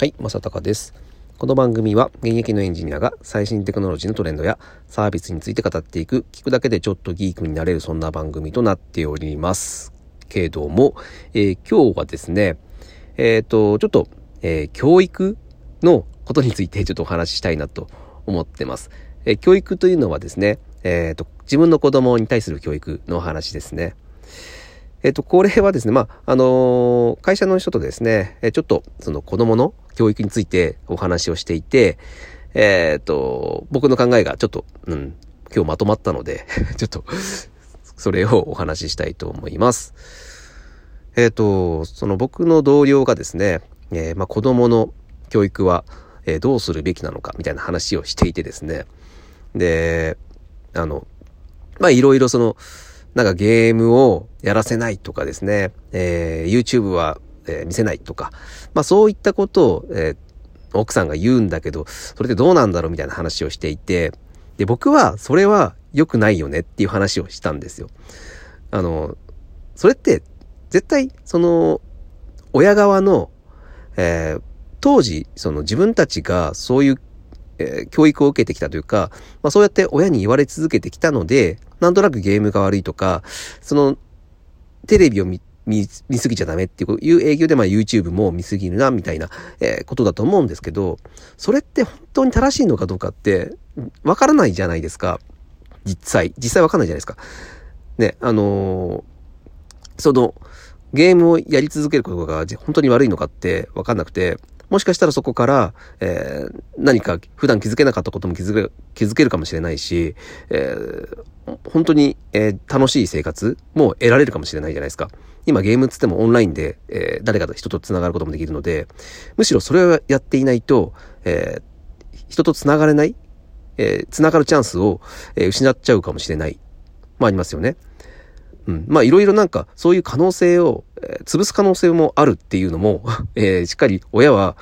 はい、まさたかです。この番組は現役のエンジニアが最新テクノロジーのトレンドやサービスについて語っていく、聞くだけでちょっとギークになれるそんな番組となっておりますけれども、今日はですね、教育のことについてちょっとお話ししたいなと思ってます。教育というのはですね、自分の子供に対する教育の話ですね。これはですね、会社の人とですね、ちょっとその子供の教育についてお話をしていて、僕の考えがちょっと、今日まとまったので、ちょっと、それをお話ししたいと思います。その僕の同僚がですね、子供の教育は、どうするべきなのか、みたいな話をしていてですね。で、いろいろその、ゲームをやらせないとかですね、YouTube は、見せないとか、そういったことを、奥さんが言うんだけど、それってどうなんだろうみたいな話をしていて、で、僕はそれは良くないよねっていう話をしたんですよ。それって絶対その親側の、当時その自分たちがそういう教育を受けてきたというか、そうやって親に言われ続けてきたので、なんとなくゲームが悪いとか、そのテレビを見すぎちゃダメっていう影響で、YouTube も見すぎるなみたいな、ことだと思うんですけど、それって本当に正しいのかどうかってわからないじゃないですか。実際わからないじゃないですか。ね、そのゲームをやり続けることが本当に悪いのかってわかんなくて、もしかしたらそこから、何か普段気づけなかったことも気づけるかもしれないし、本当に、楽しい生活も得られるかもしれないじゃないですか。今ゲームつってもオンラインで、誰かと人とつながることもできるので、むしろそれをやっていないと、人とつながれない、つながるチャンスを、失っちゃうかもしれない。ありますよね。いろいろそういう可能性を、潰す可能性もあるっていうのも、しっかり親は、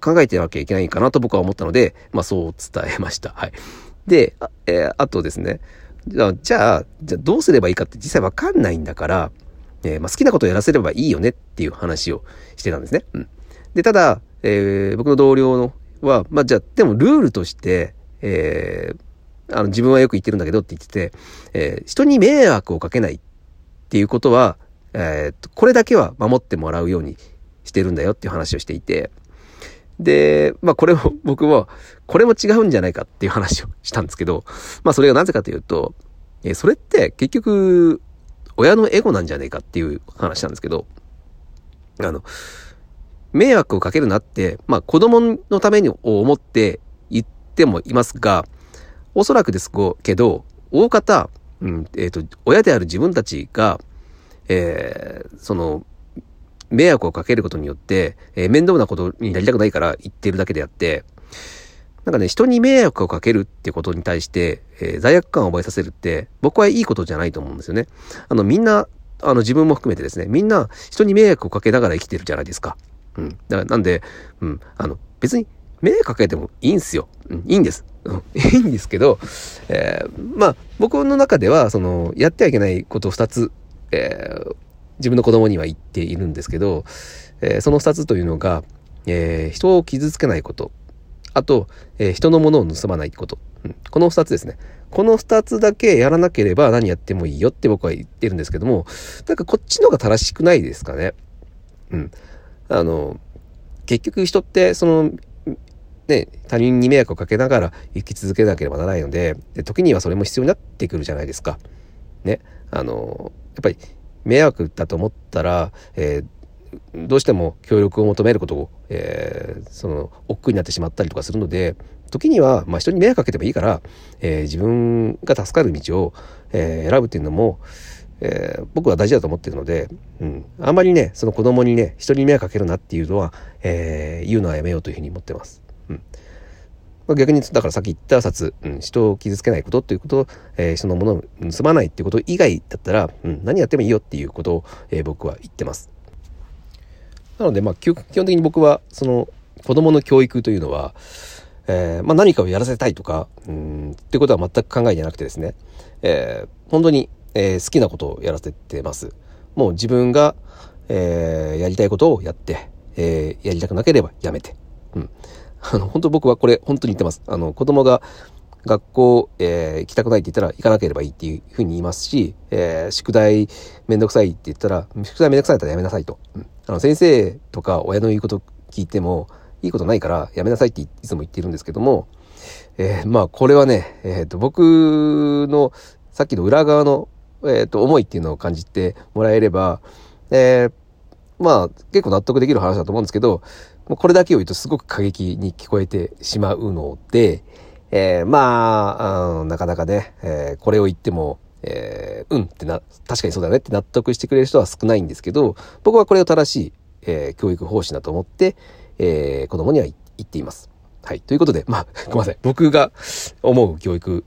考えてなきゃいけないかなと僕は思ったので、そう伝えました。はい。で、あとですね、じゃあどうすればいいかって実際わかんないんだから、好きなことをやらせればいいよねっていう話をしてたんですね。で、ただ、僕の同僚は、でもルールとして、自分はよく言ってるんだけどって言ってて、人に迷惑をかけないっていうことは、これだけは守ってもらうようにしてるんだよっていう話をしていて、で、これを僕はこれも違うんじゃないかっていう話をしたんですけど、それがなぜかというと、それって結局親のエゴなんじゃないかっていう話なんですけど、迷惑をかけるなって子供のために思って言ってもいますが、おそらくですけど、大方、親である自分たちが、その、迷惑をかけることによって、面倒なことになりたくないから言ってるだけであって、人に迷惑をかけるってことに対して、罪悪感を覚えさせるって、僕はいいことじゃないと思うんですよね。みんな、自分も含めてですね、みんな人に迷惑をかけながら生きてるじゃないですか。なんで、別に、迷惑かけてもいいんすよ。いいんです。いいんですけど、僕の中では、やってはいけないことを2つ、自分の子供には言っているんですけど、その2つというのが、人を傷つけないこと、あと、人のものを盗まないこと、この2つですね。この2つだけやらなければ何やってもいいよって僕は言ってるんですけども、こっちの方が正しくないですかね。結局人って、他人に迷惑をかけながら生き続けなければならないので、時にはそれも必要になってくるじゃないですか。やっぱり迷惑だと思ったら、どうしても協力を求めることを、億劫になってしまったりとかするので、時には、人に迷惑かけてもいいから、自分が助かる道を、選ぶっていうのも、僕は大事だと思っているので、あんまりその子供に人に迷惑かけるなっていうのは、言うのはやめようというふうに思ってます。逆にだからさっき言った2つ、人を傷つけないことということ、人のものを盗まないっていうこと以外だったら、何やってもいいよっていうことを、僕は言ってます。なので基本的に僕はその子供の教育というのは、何かをやらせたいとかっていうことは全く考えてなくてですね、本当に、好きなことをやらせてます。もう自分が、やりたいことをやって、やりたくなければやめて、本当僕はこれ本当に言ってます。子供が学校、行きたくないって言ったら行かなければいいっていうふうに言いますし、宿題めんどくさいって言ったら、宿題めんどくさいだったらやめなさいと。先生とか親の言うこと聞いてもいいことないからやめなさいっていつも言ってるんですけども、これはね、僕のさっきの裏側の、思いっていうのを感じてもらえれば、結構納得できる話だと思うんですけど、これだけを言うとすごく過激に聞こえてしまうので、なかなかね、これを言っても、確かにそうだねって納得してくれる人は少ないんですけど、僕はこれを正しい、教育方針だと思って、子供には言っています。はい。ということで、ごめんなさい。僕が思う教育、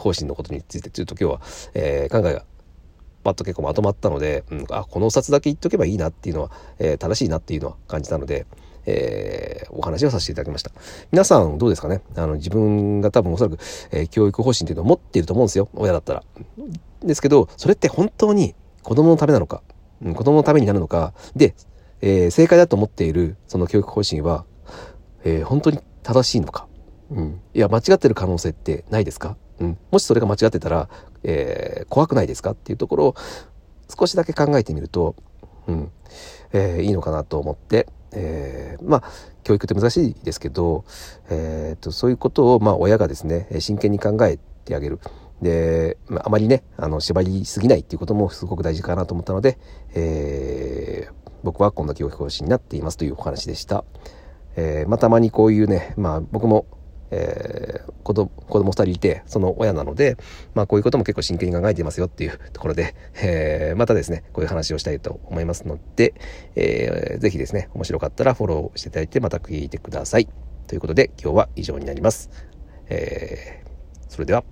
方針のことについて、ちょっと今日は、考えがパッと結構まとまったので、この冊だけ言っとけばいいなっていうのは、正しいなっていうのは感じたので、お話をさせていただきました。皆さんどうですかね。自分が多分おそらく、教育方針っていうのを持っていると思うんですよ。親だったら。ですけど、それって本当に子供のためなのか、子供のためになるのか、で、正解だと思っているその教育方針は、本当に正しいのか。いや、間違ってる可能性ってないですか。もしそれが間違ってたら、怖くないですかっていうところを少しだけ考えてみると、いいのかなと思って、教育って難しいですけど、そういうことを親がですね、真剣に考えてあげる。で、あまりね、縛りすぎないっていうこともすごく大事かなと思ったので、僕はこんな教育方針になっていますというお話でした。たまにこういうね、僕も子供2人いてその親なので、こういうことも結構真剣に考えていますよっていうところで、またですねこういう話をしたいと思いますので、ぜひですね面白かったらフォローしていただいてまた聞いてくださいということで今日は以上になります。それでは。